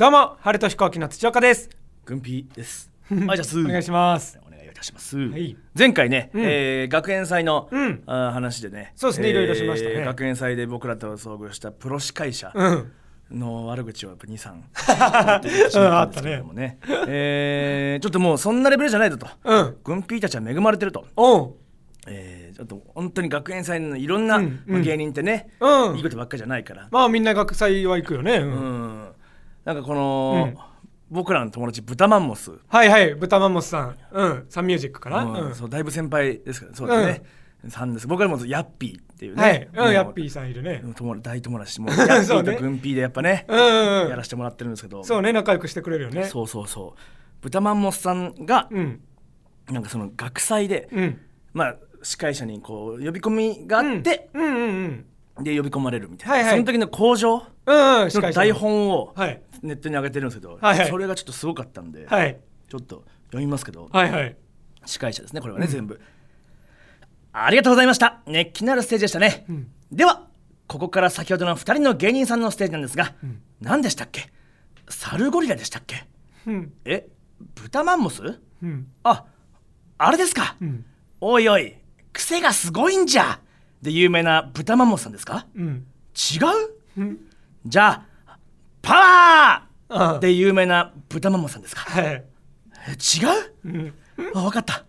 どうも、春と飛行機の土岡です。グンピーです。あいじゃすお願いします。お願いいたします、はい、前回ね、学園祭の、話でね、そうですね、いろいろしましたね。学園祭で僕らと遭遇したプロ司会者、の悪口をやっぱ 2,3 あったね。ちょっともうそんなレベルじゃないだと、グンピーたちは恵まれてると。ちょっと本当に学園祭のいろんな、芸人ってね、いいことばっかりじゃないから、まあみんな学祭は行くよね。なんかこの、僕らの友達豚マンモス、豚マンモスさん、サンミュージックかな、そうだいぶ先輩ですから、そうだね、さんです。僕らもヤッピーっていうね、ヤッピーさんいるね、大友達、もうヤッピーとグンピーでやっぱね、やらせてもらってるんですけど、そうね、仲良くしてくれるよね。そうそうそう、豚マンモスさんが、なんかその学祭で、まあ司会者にこう呼び込みがあって、で呼び込まれるみたいな、その時の口上の台本をネットに上げてるんですけど、それがちょっとすごかったんで、ちょっと読みますけど、司会者ですね、これはね、全部ありがとうございました。熱気のあるステージでしたね、ではここから先ほどの2人の芸人さんのステージなんですが、何でしたっけ？サルゴリラでしたっけ？え、豚マンモス？あ、あれですか、おいおい癖がすごいんじゃで有名な豚マンモスさんですか？違う、じゃあパワーで有名な豚マンモスさんですか？違う、あ、分かった、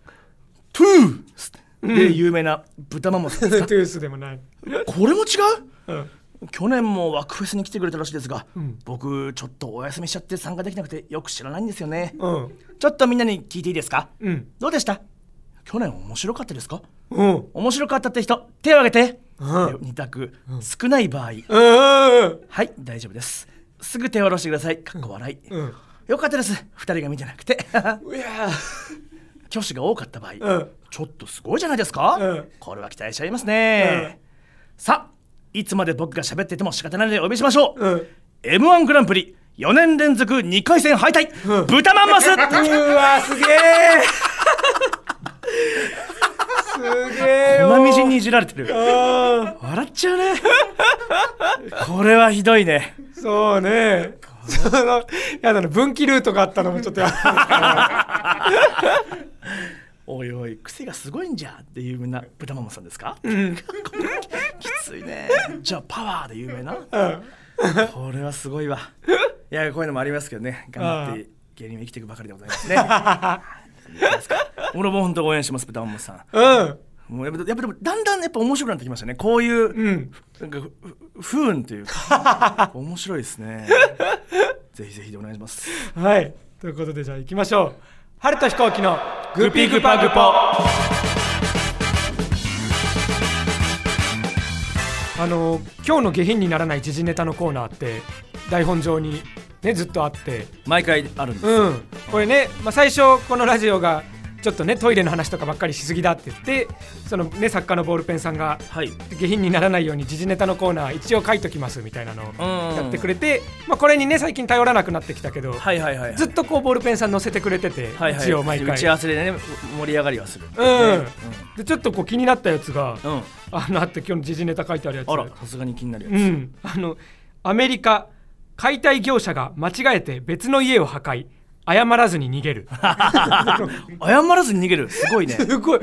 トゥースで有名な豚マンモスさんですか？トゥースでもない。これも違う、去年もワクフェスに来てくれたらしいですが、僕ちょっとお休みしちゃって参加できなくてよく知らないんですよね、ちょっとみんなに聞いていいですか？どうでした？去年面白かったですか？面白かったって人手を挙げて。2択、少ない場合、はい大丈夫です、すぐ手を下ろしてください、かっこ笑い、よかったです、2人が見てなくて挙手が多かった場合、ちょっとすごいじゃないですか、これは期待しちゃいますね、さあいつまで僕が喋ってても仕方ないのでお呼びしましょう、M1 グランプリ4年連続2回戦敗退、豚マンモス。うわすげーすげーよ、粉みじんにいじられてる、笑っちゃうねこれはひどいね。そうね、そのやだな、分岐ルートがあったのもちょっとやだおいおい癖がすごいんじゃって有名な豚マンモスさんですか？きついね。じゃあパワーで有名な、これはすごいわ。いやこういうのもありますけどね、頑張って芸人生きていくばかりでございますね俺も本当応援します、豚マンモスさん。もうやっぱだんだんやっぱ面白くなってきましたね。こういう、なんか不運というか面白いですねぜひぜひお願いします。はい、ということでじゃあ行きましょう。春と飛行機のグピグパグポ。今日の下品にならない時事ネタのコーナーって台本上にね、ずっとあって毎回あるんですよ、これね、最初このラジオがちょっとねトイレの話とかばっかりしすぎだって言って、そのね作家のボールペンさんが、下品にならないように時事ネタのコーナー一応書いときますみたいなのをやってくれて、これにね最近頼らなくなってきたけど、ずっとこうボールペンさん載せてくれてて、一応毎回打ち合わせでね盛り上がりはする、でちょっとこう気になったやつが、あって今日の時事ネタ書いてあるやつ、あらさすがに気になるやつ、アメリカ解体業者が間違えて別の家を破壊、謝らずに逃げる謝らずに逃げる、すごいねすごい、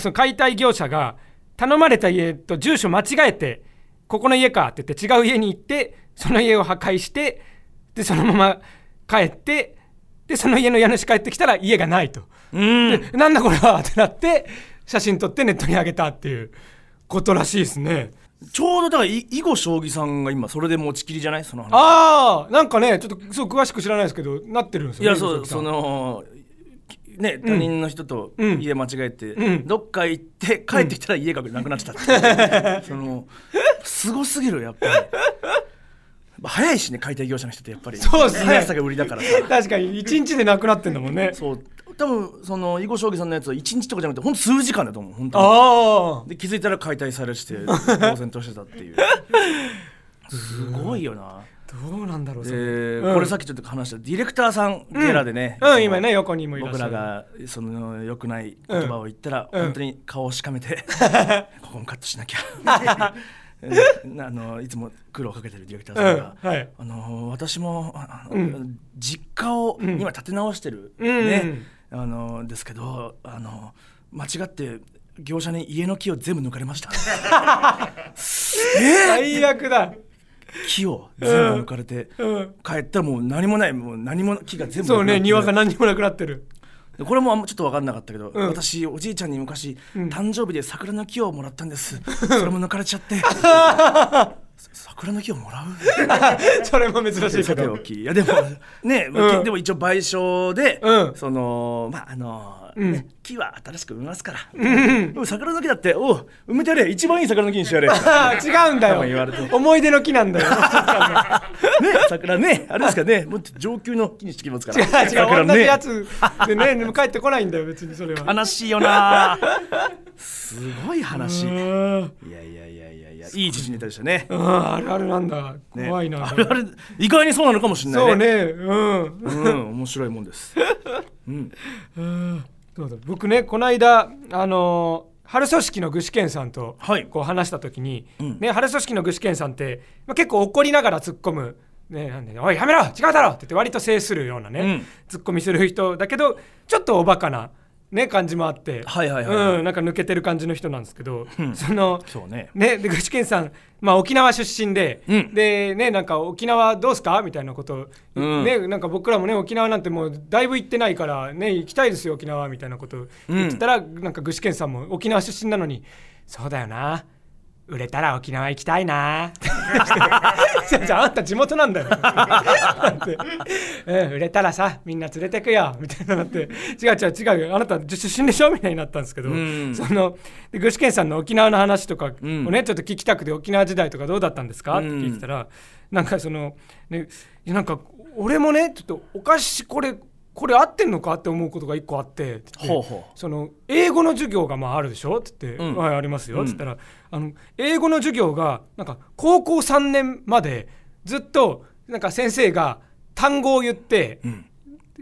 その解体業者が頼まれた家と住所間違えて、ここの家かって言って違う家に行って、その家を破壊して、でそのまま帰って、でその家の家主帰ってきたら家がないと、でなんだこれはってなって写真撮ってネットに上げたっていうことらしいですね。ちょうどだから囲碁将棋さんが今それで持ちきりじゃない、その話。なんかねちょっとすごく詳しく知らないですけどなってるんですよね。いやそう、そのね他人の人と家間違えて、どっか行って帰ってきたら家がなくなってたって、そのすごすぎる、やっぱり早いしね解体業者の人って、やっぱりそうですね、速さが売りだからさ確かに1日でなくなってんだもんねそう多分その囲碁将棋さんのやつは1日とかじゃなくてほんと数時間だと思う、本当に。で気づいたら解体されして当然としてたっていうすごいよな、どうなんだろうそれ、これさっきちょっと話したディレクターさんゲラでね、今ね横にもいらっしゃる、僕らがその良くない言葉を言ったら、本当に顔をしかめてここもカットしなきゃいつも苦労かけてるディレクターさんが、うんはい私もうん、実家を今建て直してる、ねうんですけど間違って業者に家の木を全部抜かれました最悪だ木を全部抜かれて、うん、帰ったらもう何もないもう何も木が全部そうね庭が何もなくなってるこれもあんまちょっと分かんなかったけど、うん、私おじいちゃんに昔、うん、誕生日で桜の木をもらったんですそれも抜かれちゃって桜の木をもらうそれも珍しいけどいやでもね、うん、でも一応賠償で、うん、そのまあねうん、木は新しく埋めますから、うん、でも桜の木だっておう埋めてやれ一番いい桜の木にしてやれ違うんだよ言われて思い出の木なんだよね桜ねあれですかねもっと上級の木にしてきますから違う、ね、同じやつでねでも帰ってこないんだよ別にそれは悲しいよなすごい話いやいい時事ネタでしたねあるあるなんだ、ね、怖いなあるある意外にそうなのかもしれないねそうねうん、うん、面白いもんですうん僕ねこの間春組織の具志堅さんとこう話した時に、はいうんね、春組織の具志堅さんって、まあ、結構怒りながら突っ込む、ね、なんでおいやめろ違うだろって言って割と制するようなね、うん、突っ込みする人だけどちょっとおバカな、ね、感じもあって、はいはいはいうん、なんか抜けてる感じの人なんですけど、うん、そのそうね、ね、で具志堅さん、まあ、沖縄出身で、うん、でねなんか沖縄どうすかみたいなことうんね、なんか僕らもね沖縄なんてもうだいぶ行ってないからね行きたいですよ沖縄みたいなこと言ってたら、うん、なんか具志堅さんも沖縄出身なのにそうだよな売れたら沖縄行きたいなじゃああんた地元なんだよなんて、うん、売れたらさみんな連れてくよみたいなのって違うあなた出身でしょみたいになったんですけど、うん、そので具志堅さんの沖縄の話とかをね、うん、ちょっと聞きたくて沖縄時代とかどうだったんですか、うん、って聞いてたらなんかその、ね、なんか俺もねちょっとおかしいこれ合ってんのかって思うことが一個あってほうほうその英語の授業がまああるでしょって言って、うんはい、ありますよって言ったら、うん、英語の授業がなんか高校3年までずっとなんか先生が単語を言って、うん、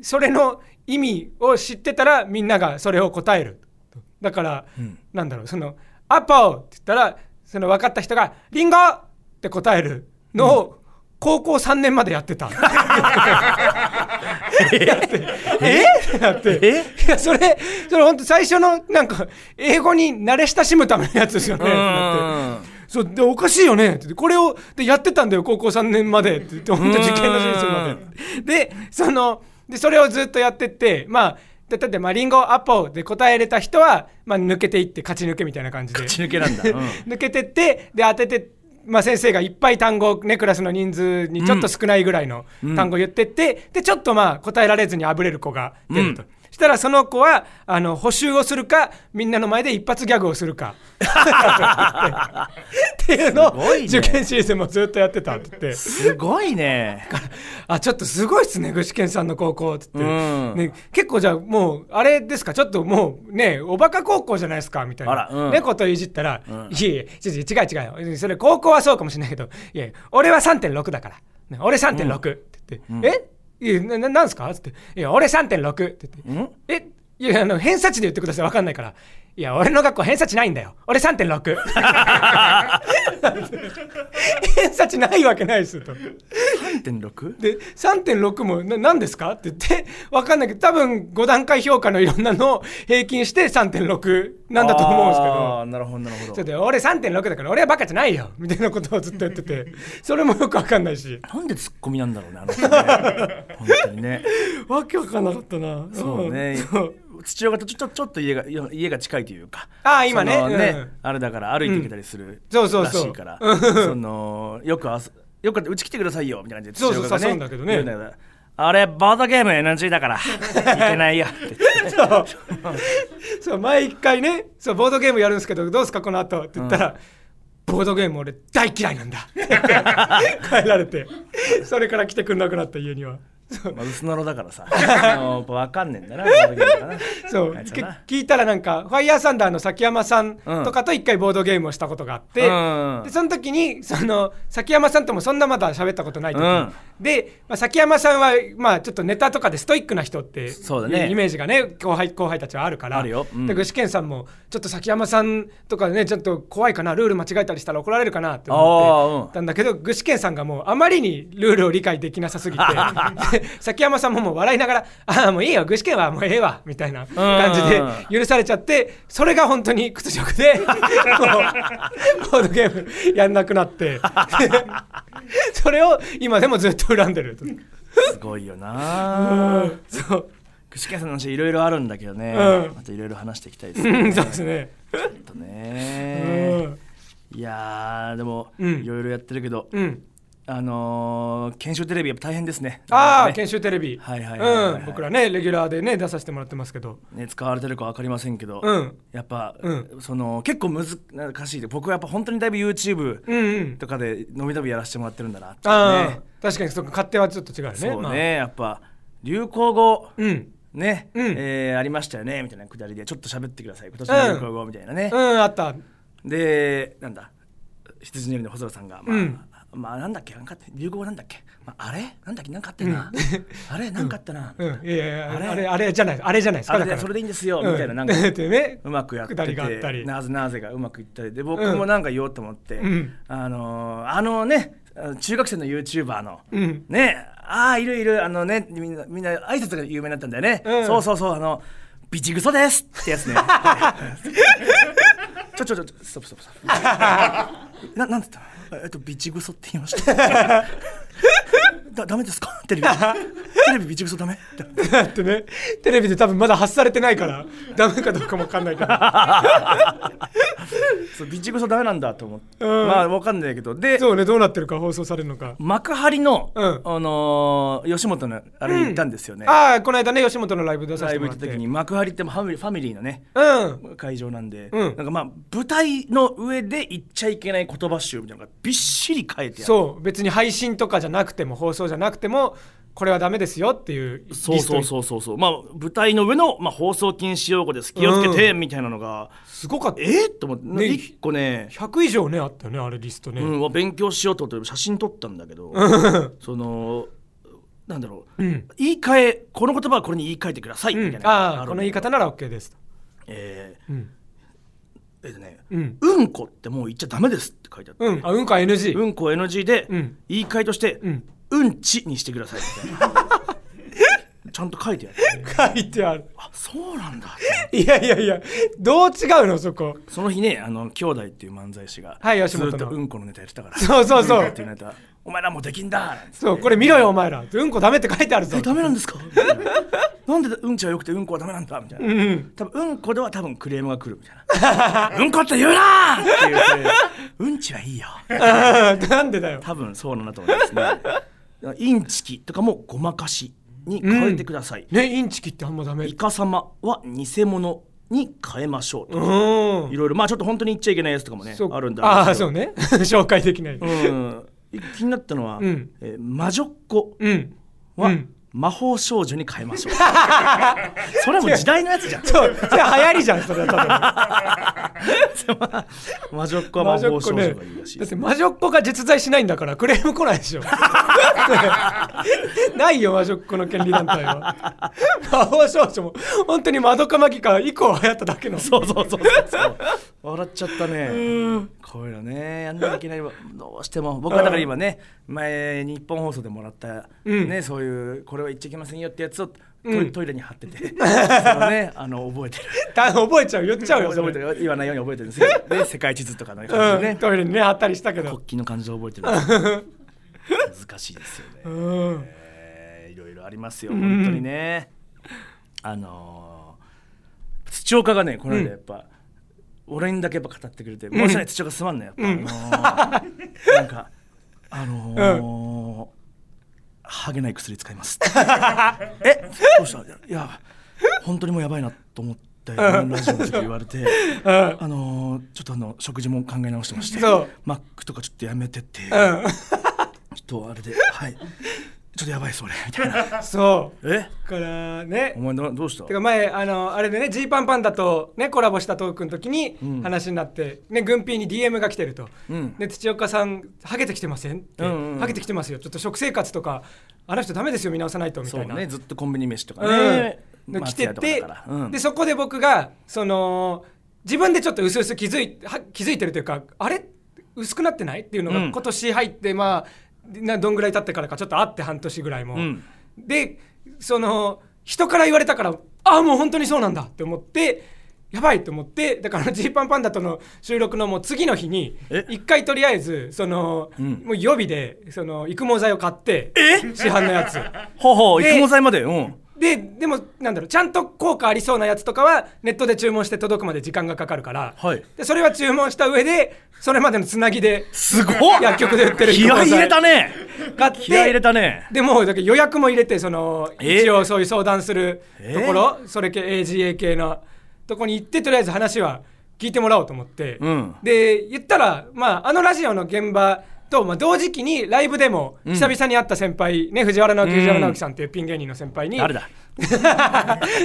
それの意味を知ってたらみんながそれを答えるだから、うん、なんだろうそのアポって言ったらその分かった人がリンゴって答えるのを、うん高校3年までやってたやっていやそれ本当最初のなんか英語に慣れ親しむためのやつですよねってそうでおかしいよねってこれをでやってたんだよ高校3年までって言って本当受験の人生まででそれをずっとやってってまあだってまあリンゴアポで答えれた人はまあ抜けていって勝ち抜けみたいな感じで勝ち抜けなんだ、うん、抜けてってで当ててまあ、先生がいっぱい単語をねクラスの人数にちょっと少ないぐらいの単語を言ってって、うん、でちょっとまあ答えられずにあぶれる子が出ると、うん、したらその子は補習をするかみんなの前で一発ギャグをするかっていうのを、ね、受験シーズンもずっとやってたって言ってすごいねあちょっとすごいっすね具志堅さんの高校って言って、うんね、結構じゃあもうあれですかちょっともうねおバカ高校じゃないですかみたいな、うん、ねことをいじったら、うん、違うそれ高校はそうかもしれないけどいや俺は 3.6 だから、ね、俺 3.6、うん、って言って、うん、なんすかっていや俺 3.6 って言っていや偏差値で言ってください分かんないからいや俺の学校偏差値ないんだよ俺 3.6 偏差値ないわけないですと 3.6? で 3.6 も何ですかって言って分かんないけど多分5段階評価のいろんなのを平均して 3.6 なんだと思うんですけどあなるほどなるほどそれで俺 3.6 だから俺はバカじゃないよみたいなことをずっとやっててそれもよく分かんないしなんでツッコミなんだろうね本当にねわけ分かんなかったなそうねそう父親がちょっと家が近いというかあ今 ね、うん、あれだから歩いてきたりするらしいからよくうち来てくださいよみたいな感じで父親がねだけどねあれボードゲーム NG だからいけないよってそう毎回ねそうボードゲームやるんですけどどうすかこの後って言ったら、うんボードゲーム俺大嫌いなんだ帰られてそれから来てくんなくなった家にはまあ、薄のろだからさ分かんねえんだなそう聞いたらなんかファイヤーサンダーの崎山さんとかと一回ボードゲームをしたことがあって、うん、でその時にその崎山さんともそんなまだ喋ったことない時、うん、で、まあ、崎山さんは、まあ、ちょっとネタとかでストイックな人ってそうだ、ね、イメージがね後輩たちはあるからあるよ、うん、で具志堅さんもちょっと崎山さんとかねちょっと怖いかなルール間違えたりしたら怒られるかなって思ってたんだけど、うん、具志堅さんがもうあまりにルールを理解できなさすぎて崎山さん もう笑いながらああもういいよ具志堅はもうええわみたいな感じで許されちゃってそれが本当に屈辱でボードゲームやんなくなってそれを今でもずっと恨んでるすごいよなうそう具志堅さんの話いろいろあるんだけどね、うん、またいろいろ話していきたいですね、うん、そうですねちょっとねいやでもいろいろやってるけど、うん研修テレビやっぱ大変ですね。ああ、研修テレビ。はいはいはいはい。僕らねレギュラーでね出させてもらってますけど。ね使われてるか分かりませんけど。うん、やっぱ、うん、その結構難しいで僕はやっぱ本当にだいぶ YouTube とかでのびのびやらせてもらってるんだなって、ねうんうん。確かにその勝手はちょっと違うね。そうね、まあ、やっぱ流行語。うんね、うんありましたよねみたいなくだりでちょっと喋ってください今年の流行語みたいなね。うん、うん、あった。でなんだ羊ねりの細田さんがまあ。うんまあ、なんだっけなんかって流行語なんだっけ、まあ、あれなんだっけなんかあってな、うん、あれなんかあったな、うんうん、いやいやあれじゃないあれじゃないですかだからそれでいいんですよ、うん、みたいななんかうまくやっててなぜがうまくいったりで僕もなんか言おうと思って、うん、ね中学生の YouTuber の、うん、ねああいるいるあのねみんな挨拶が有名になったんだよね、うん、そうビチグソですってやつねちょストップストップなんて言ったのビチグソって言いましたダメですかテレビビチグソダメだってねテレビで多分まだ発されてないからダメかどうかも分かんないからそうビチグソダメなんだと思って、うん、まあ分かんないけどでそうねどうなってるか放送されるのか幕張の、うん吉本のあれ行ったんですよね、うん、あこの間ね吉本のライブ出させてもらってライブ行った時に幕張ってファミリーのね、うん、会場なんで、うん、なんかまあ舞台の上で言っちゃいけない言葉集みたいなのがびっしり書いてあるそう別に配信とかじゃなくても放送じゃなくてもこれはダメですよっていうリストそうまあ舞台の上の、まあ、放送禁止用語です気をつけて、うん、みたいなのがすごかったと思って、ね、1個ね100以上ねあったよねあれリストね、うん、勉強しようと思って写真撮ったんだけどそのなんだろう、うん、言い換えこの言葉はこれに言い換えてください、うん、みたいなこの言い方なら OK ですとうんうんこってもう言っちゃダメですって書いてあって、うん、あうんこ NG うんこ NG で、うん、言い換えとして、うんちにしてくださいみたいなちゃんと書いてある、ね、書いてあるあそうなんだいやいやいやどう違うのそこその日ね兄弟っていう漫才師が、はい、ずっとうんこのネタやってたからそううんこっていうネタお前らもうできんだそうこれ見ろよお前らうんこダメって書いてあるぞダメなんですかなんでうんちはよくてうんこはダメなんだみたいな、うん、多分うんこでは多分クレームが来るみたいなうんこって言うなーって言ってうんちはいいよなんでだよ多分そうなんだと思いますねインチキとかもごまかしに変えてください、うん、ねインチキってあんまダメイカ様は偽物に変えましょうとかいろいろまあちょっと本当に言っちゃいけないやつとかもねあるんだああそうね紹介できない、うん、気になったのは、うん魔女っ子は、うん魔法少女に変えましょうそれはもう時代のやつじゃんそう流行りじゃんそれは多分魔女っ子は魔法少女がいいらしい、ねね、だって魔女っ子が実在しないんだからクレーム来ないでしょないよ魔女っ子の権利団体は魔法少女も本当にマドカマギカ以降流行っただけのそう笑っちゃったねこういうのねやんなきゃいけないどうしても僕はだから今ね前日本放送でもらった、ね、そういうこれは言っちゃいけませんよってやつをトイレに貼ってて、うん、そのね覚えてる覚えちゃう言っちゃうよ覚えてる言わないように覚えてるんですよで世界地図とかの感じでね、うん、トイレにね貼ったりしたけど国旗の感じを覚えてる難しいですよね、うんいろいろありますよ本当にね、うん、土岡がねこの間やっぱ、うん俺にだけやっぱ語ってくれて申し訳ない土がすまんねやっぱ、うん、なんかハゲない薬使いますえどうしたいや本当にもうやばいなと思って、うん、ラジオの時言われて、うん、ちょっと食事も考え直してましてマックとかちょっとやめてって、うん、ちょっとあれではいちょっとやばいそれみたいなそうえからねお前どうしたてか前あれでね G パンパンダとねコラボしたトークの時に話になって、うん、ね軍ピーに DM が来てると、うん、で土岡さんハゲてきてませんって、うんうんうん、ハゲてきてますよちょっと食生活とかあの人ダメですよ見直さないとみたいなそうねずっとコンビニ飯とかね、うん、来てて、うん、でそこで僕がその自分でちょっと薄々気づいてるというかあれ薄くなってないっていうのが今年入って、うん、まあどんぐらい経ってからかちょっとあって半年ぐらいも、うん、でその人から言われたからああもう本当にそうなんだって思ってやばいと思ってだからジーパンパンダとの収録のもう次の日に一回とりあえずその、うん、もう予備でその育毛剤を買って市販のやつほうほう育毛剤までうんでもなんだろうちゃんと効果ありそうなやつとかはネットで注文して届くまで時間がかかるから、はい、でそれは注文した上でそれまでのつなぎですごい薬局で売ってる気合い入れたね買って気合い入れたねでもだから予約も入れてその、一応そういう相談するところ、それ系 AGA 系のとこに行ってとりあえず話は聞いてもらおうと思って、うん、で言ったら、まあ、あのラジオの現場とまあ、同時期にライブでも久々に会った先輩、うんね、藤原直樹さんっていうピン芸人の先輩に誰だ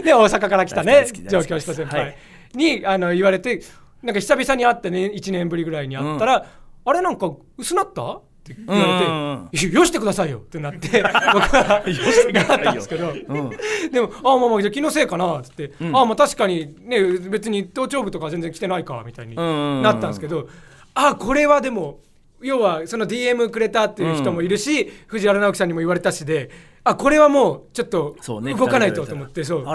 で大阪から来たね上京した先輩に、はい、言われてなんか久々に会ってね1年ぶりぐらいに会ったら、うん、あれなんか薄なったって言われて、よしてくださいよってなって僕はよしてくださいよですけど、うん、でもあまあまあじゃあ気のせいかなっつって、うん、あまあ確かにね別に頭頂部とか全然来てないかみたいになったんですけど、うんうんうん、あこれはでも要はその DM くれたっていう人もいるし、うん、藤原直樹さんにも言われたしであこれはもうちょっと動かないとと思ってそう、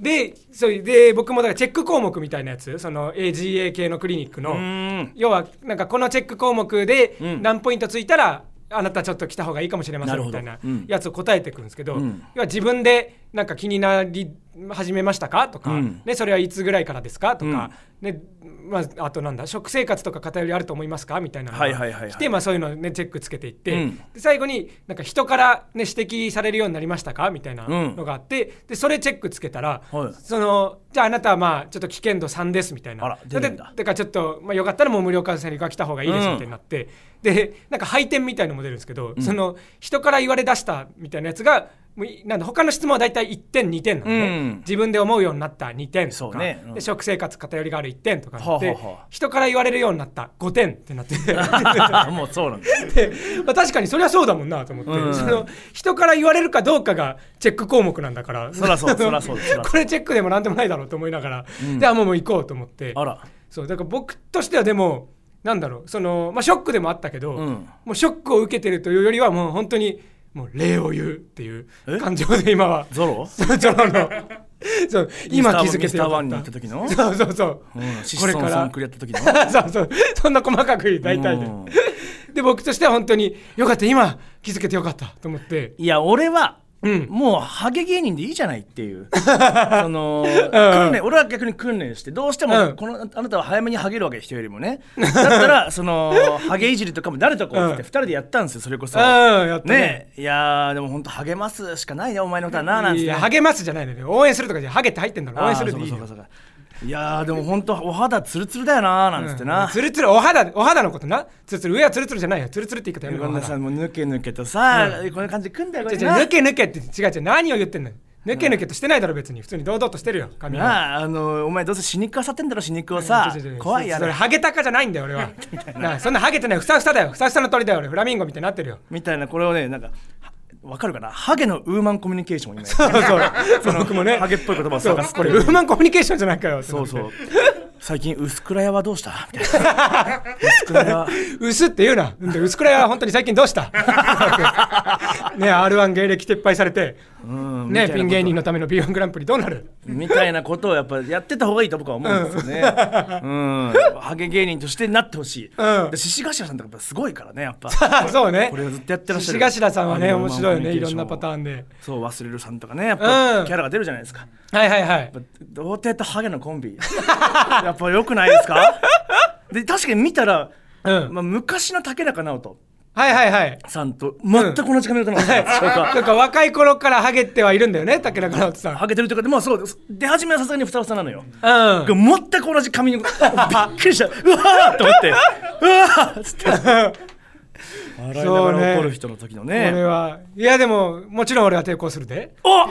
ね、そうで僕もだからチェック項目みたいなやつその AGA 系のクリニックの要はなんかこのチェック項目で何ポイントついたら、うん、あなたちょっと来た方がいいかもしれませんみたいなやつを答えてくるんですけど、うん、要は自分でなんか気になり始めましたかとか、うんね、それはいつぐらいからですかとか、うんねまあ、あとなんだ食生活とか偏りあると思いますかみたいなのが来て、はいはいはいはいまあ、そういうのを、ね、チェックつけていって、うん、で最後になんか人から、ね、指摘されるようになりましたかみたいなのがあって、うん、でそれチェックつけたら、はい、そのじゃああなたはまあちょっと危険度3ですみたいなだからちょっと、まあ、よかったらもう無料感染が来た方がいいですみたいになって、うん、でなんか配点みたいなのも出るんですけど、うん、その人から言われだしたみたいなやつがなんで他の質問はだいたい1点2点なので、ねうん、自分で思うようになった2点とか、ねうん、で食生活偏りがある1点とかなって人から言われるようになった5点ってなってもうそうなんですで、まあ、確かにそりゃそうだもんなと思って、うん、その人から言われるかどうかがチェック項目なんだからそらそうそらそうこれチェックでもなんでもないだろうと思いながら、うん、でもう行こうと思ってあらそうだから僕としてはでもなんだろうその、まあ、ショックでもあったけど、うん、もうショックを受けてるというよりはもう本当にもう礼を言うっていう感情で今はゾロゾロのそう今気づけてよかったミスターワンに行った時のそう、うん、シスソンさんくれた時のそうそんな細かく大体で、うん、で僕としては本当によかった今気づけてよかったと思っていや俺は、うん、もうハゲ芸人でいいじゃないっていうその訓練俺は逆に訓練してどうしても、うん、このあなたは早めにハゲるわけ人よりもねだったらそのハゲいじりとかも誰とこうって2人でやったんですよそれこそ、うんやったね、いやでも本当励ますしかないねお前の歌はななんて、ね、いや励ますじゃないのよ応援するとかじゃハゲって入ってんだろ応援するでいいよいやーでも本当お肌ツルツルだよなーなんつってな、うん、ツルツルお肌のことなツルツル上はツルツルじゃないよツルツルって言い方やめろごめんなさいもうぬけぬけとさ、うん、こんな感じで組んだよこれなぬけぬけって違う何を言ってんのぬけぬけとしてないだろ別に普通に堂々としてるよ髪はなあお前どうせ死肉あさってんだろ死肉をさ、うん、怖いやろそれハゲタカじゃないんだよ俺はなそんなハゲてないふさふさだよふさふさの鳥だよ俺フラミンゴみたいになってるよみたいなこれをねなんかわかるかなハゲのウーマンコミュニケーションを今そう僕もねハゲっぽい言葉を探すこれウーマンコミュニケーションじゃないかよそう最近薄倉屋はどうしたみたいな薄倉屋薄って言うな薄倉屋は本当に最近どうしたね R1 芸歴撤廃されてうんねピン芸人のための B1 グランプリどうなるみたいなことをやっぱやってた方がいいと僕は思うんですよねうんハゲ芸人としてなってほしい獅子頭さんとかすごいからねやっぱそうねこれをずっとやってらっしゃる獅子頭さんはね面白いね、いろんなパターンでそう忘れるさんとかねやっぱ、うん、キャラが出るじゃないですかはいはいはい童貞とハゲのコンビやっぱ良くないですかで確かに見たら、うんまあ、昔の竹中直人はいはいはいさんと全く同じ髪型なんですよ、うんはい、か若い頃からハゲってはいるんだよね竹中直人さんハゲてるとかでもそう出始めはさすがにふたわさなのよ、うん、全く同じ髪のびっくりしたうわーって思ってうわーっつって笑いながら怒る人の時のね。俺はいやでももちろん俺は抵抗するで。お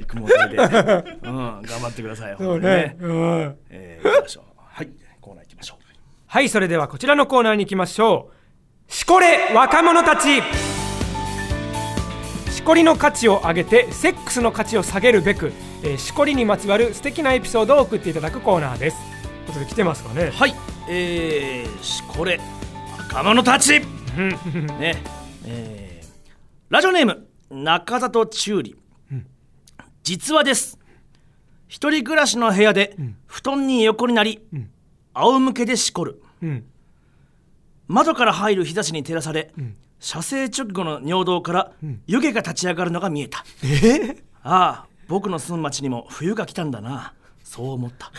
育毛剤で、うん、頑張ってください。そうね。うん。行きましょう。はい、コーナー行きましょう。はい、それではこちらのコーナーに行きましょう。しこれ若者たち。しこりの価値を上げてセックスの価値を下げるべく、しこりにまつわる素敵なエピソードを送っていただくコーナーです。ということで来てますかね。はい。しこれ若者たちね、ラジオネーム中里中理、うん、実はです一人暮らしの部屋で、うん、布団に横になり、うん、仰向けでしこる、うん、窓から入る日差しに照らされ、うん、射精直後の尿道から、うん、湯気が立ち上がるのが見えた、ああ僕の住む町にも冬が来たんだな、そう思った。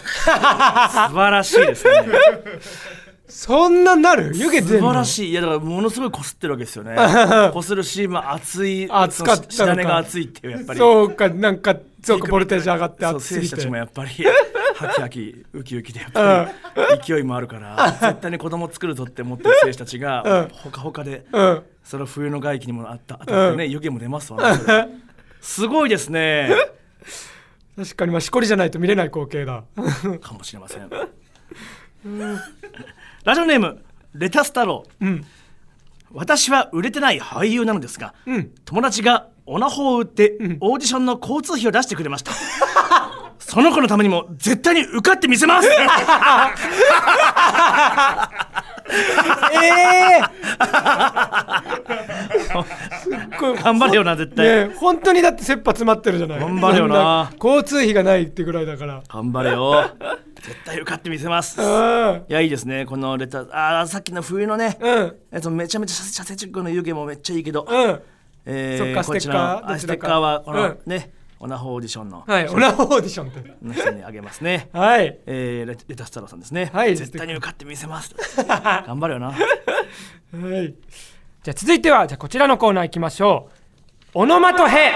素晴らしいですね。そんななる湯気出るの素晴らしい。いやだからものすごい擦ってるわけですよね。擦るし、まあ、熱かったのか、下根が熱いっていうやっぱりそうか、なんかそうかボルテージ上がって熱すぎて、そう選手たちもやっぱりハキハキウキウキでやっぱり勢いもあるから絶対に子供作るぞって思ってる選手たちがほかほかで、うん、その冬の外気にも当たってね、湯気も出ますわ、ね、それすごいですね。確かに、まあ、しこりじゃないと見れない光景だかもしれません。ラジオネームレタス太郎、うん、私は売れてない俳優なのですが、うん、友達がオナホを売って、うん、オーディションの交通費を出してくれましたその子のためにも絶対に受かってみせますすっごい頑張れよな絶対、ね、本当にだって切羽詰まってるじゃない。頑張れよな、交通費がないってぐらいだから頑張れよ絶対受かってみせます。いやいいですね、このレター。ああさっきの冬のね、うん、めちゃめちゃ射精直後の湯気もめっちゃいいけど、うん、そっかステッカー、ステッカーはこの、うん、ねオナホオーディションの、はい、オナホオーディションって皆にあげますね。はい、レタス太郎さんですね。はい、絶対に受かってみせます頑張れよなはい。じゃあ続いてはじゃあこちらのコーナー行きましょう。オノマトヘ。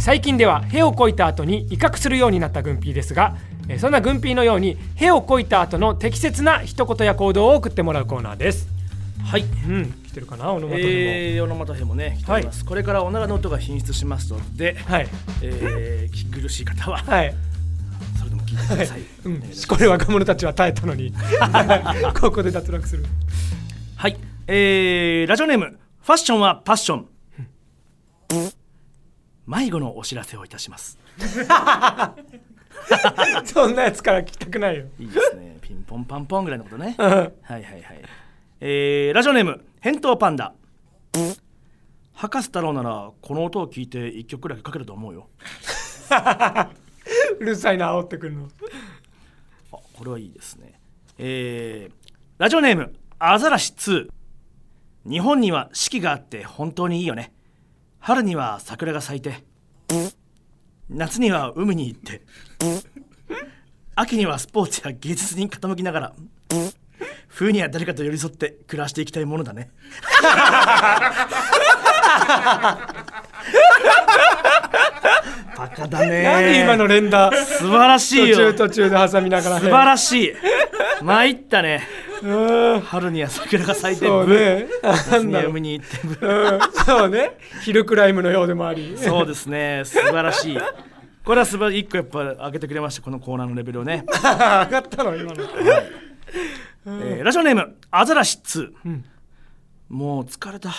最近ではヘをこいた後に威嚇するようになったグンピーですが、そんなグンピーのようにヘをこいた後の適切な一言や行動を送ってもらうコーナーです。はい、うん、来てるかな。オノマトヘも、オノマトヘもね来てます、はい、これからおならの音が品質しますので、はい、聞き苦しい方は、はい、それでも聞いてください、はい、うん、しこれ若者たちは耐えたのにここで脱落するはい、ラジオネームファッションはパッション迷子のお知らせをいたしますそんなやつから聞きたくないよ。いいですね、ピンポンパンポンぐらいのことねはいはいはい。ラジオネーム返答パンダ。博士太郎ならこの音を聞いて1曲くらいかけると思うようるさいな、煽ってくるの。あ、これはいいですね。ラジオネームアザラシ2。日本には四季があって本当にいいよね。春には桜が咲いて、夏には海に行って、秋にはスポーツや芸術に傾きながら、冬には誰かと寄り添って暮らしていきたいものだねバカだね。何今の連打素晴らしいよ。途中で挟みながら、ね、素晴らしい。参ったね春には桜が咲いてる、ね、夏には海に行ってそうね、ヒルクライムのようでもありそうですね、素晴らしい。これは1個やっぱ上げてくれました、このコーナーのレベルをね上がったの今の、はい。ラジオネームアザラシ2、うん、もう疲れた、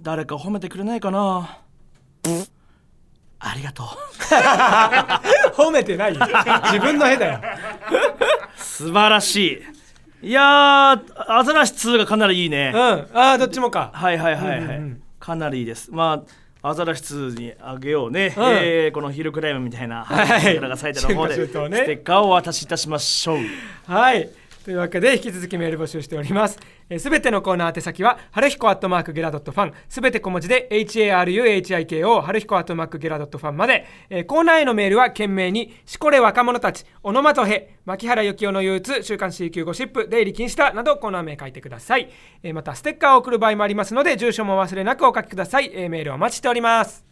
誰か褒めてくれないかな、ありがとう褒めてないよ自分の絵だよ素晴らしい。いやーアザラシ2がかなりいいね、うん、あーどっちもか、はいはいはいはい、うんうん、かなりいいです。まあアザラシ2にあげようね、うん、このヒルクライムみたいな桜が咲いたの方で、はい、ステッカーをお渡しいたしましょうはい、というわけで引き続きメール募集しております。すべてのコーナー宛先ははるひこ@ゲラ.ファン、すべて小文字で HARUHIKO はるひこ@ゲラ.ファンまで。コーナーへのメールは懸命にしこれ若者たち、オノマトヘ、牧原幸雄の憂鬱、週刊 CQ ゴシップ、出入り禁止だなどコーナー名書いてください。またステッカーを送る場合もありますので、住所も忘れなくお書きください。メールお待ちしております。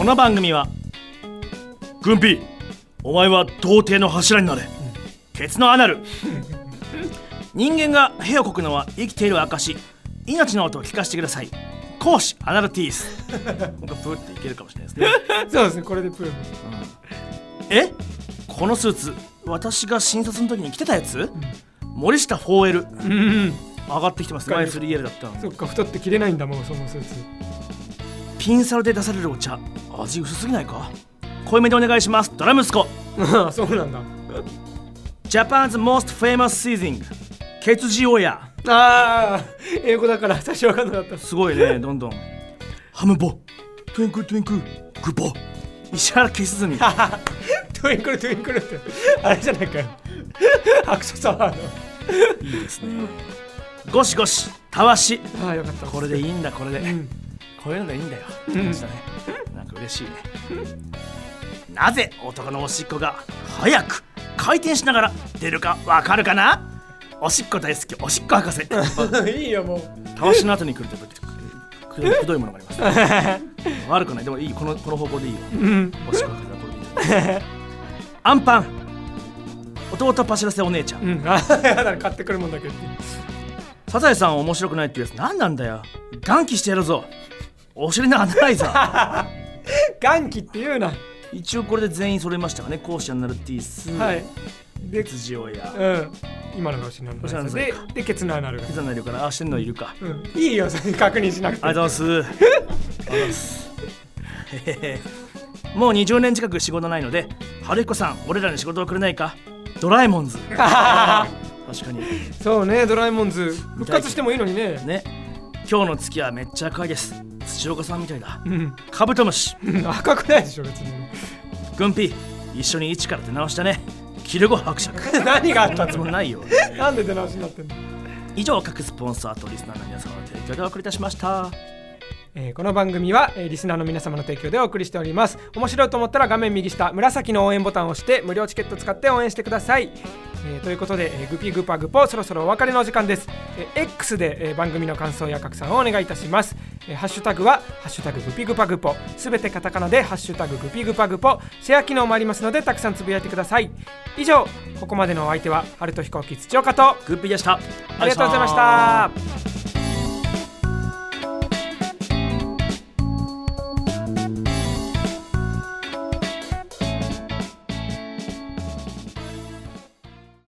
この番組はグンピ、お前は童貞の柱になれ、鉄のアナル人間が屁をこくのは生きている証、命の音を聞かせてください、講師アナルティース僕はプーっていけるかもしれないですねそうですね、これでプー、うん、え、このスーツ私が診察の時に着てたやつ、うん、森下 4L、うんうん、上がってきてますね、前 3L だったの。そっか、太って着れないんだもんそのスーツ。ピンサロで出されるお茶、味薄すぎないか、濃いめでお願いします、ドラムスコそうなんだジャパンズモストフェイマスシーズニングケツジオヤ。あー、英語だから最初分かんなかった。すごいね、どんどんハムボ、トゥインクルトゥインクルグボ、石原消すずみトゥインクルトゥインクルってあれじゃないかよアクセサワーのいいですねゴシゴシ、たわし。あー、よかった。これでいいんだ、これで、うん、こういうのがいいんだよ、うん、だね、なんか嬉しいねなぜ男のおしっこが早く回転しながら出るかわかるかな、おしっこ大好きおしっこ博士いいよ、もうたわしの後に来るとくどいものがあります、ね、悪くない、でもいい、この方向でいいよ、うん、おしっこ博士はこれでいいアンパン、弟パシラセお姉ちゃん、うん、あやだ、買ってくるもんだけど。サザエさん面白くないっていうやつ何なんだよ、元気してやるぞ、お尻の穴ないぞ元気って言うな。一応これで全員揃いましたかね、講師アナルティース、はいで、辻親、うん、今のがおしになるからで、ケツのアナルがケツのアナルから、あ、してんのいるか、うん、いいよ、それ確認しなくて。ありがとうございますありがとうございますもう20年近く仕事ないので、春彦さん、俺らに仕事をくれないか、ドラえもんズ確かにそうね、ドラえもんズ復活してもいいのにね。ね、今日の月はめっちゃ赤いです、土岡さんみたいだ、うん、カブトムシ赤くないでしょ、別にグンピ、一緒に一から出直したね、キルゴ伯爵何があったつもりないよなんで出直しになってんの。以上、各スポンサーとリスナーの皆様の提供でお送りいたしました、この番組は、リスナーの皆様の提供でお送りしております。面白いと思ったら画面右下紫の応援ボタンを押して無料チケット使って応援してください、ということで、グピグパグポ、そろそろお別れの時間です、X で、番組の感想や拡散をお願いいたします、ハッシュタグはハッシュタググピグパグポ、すべてカタカナでハッシュタググピグパグポ、シェア機能もありますのでたくさんつぶやいてください。以上、ここまでのお相手はハルト飛行機土岡とグッピーでした。ありがとうございました。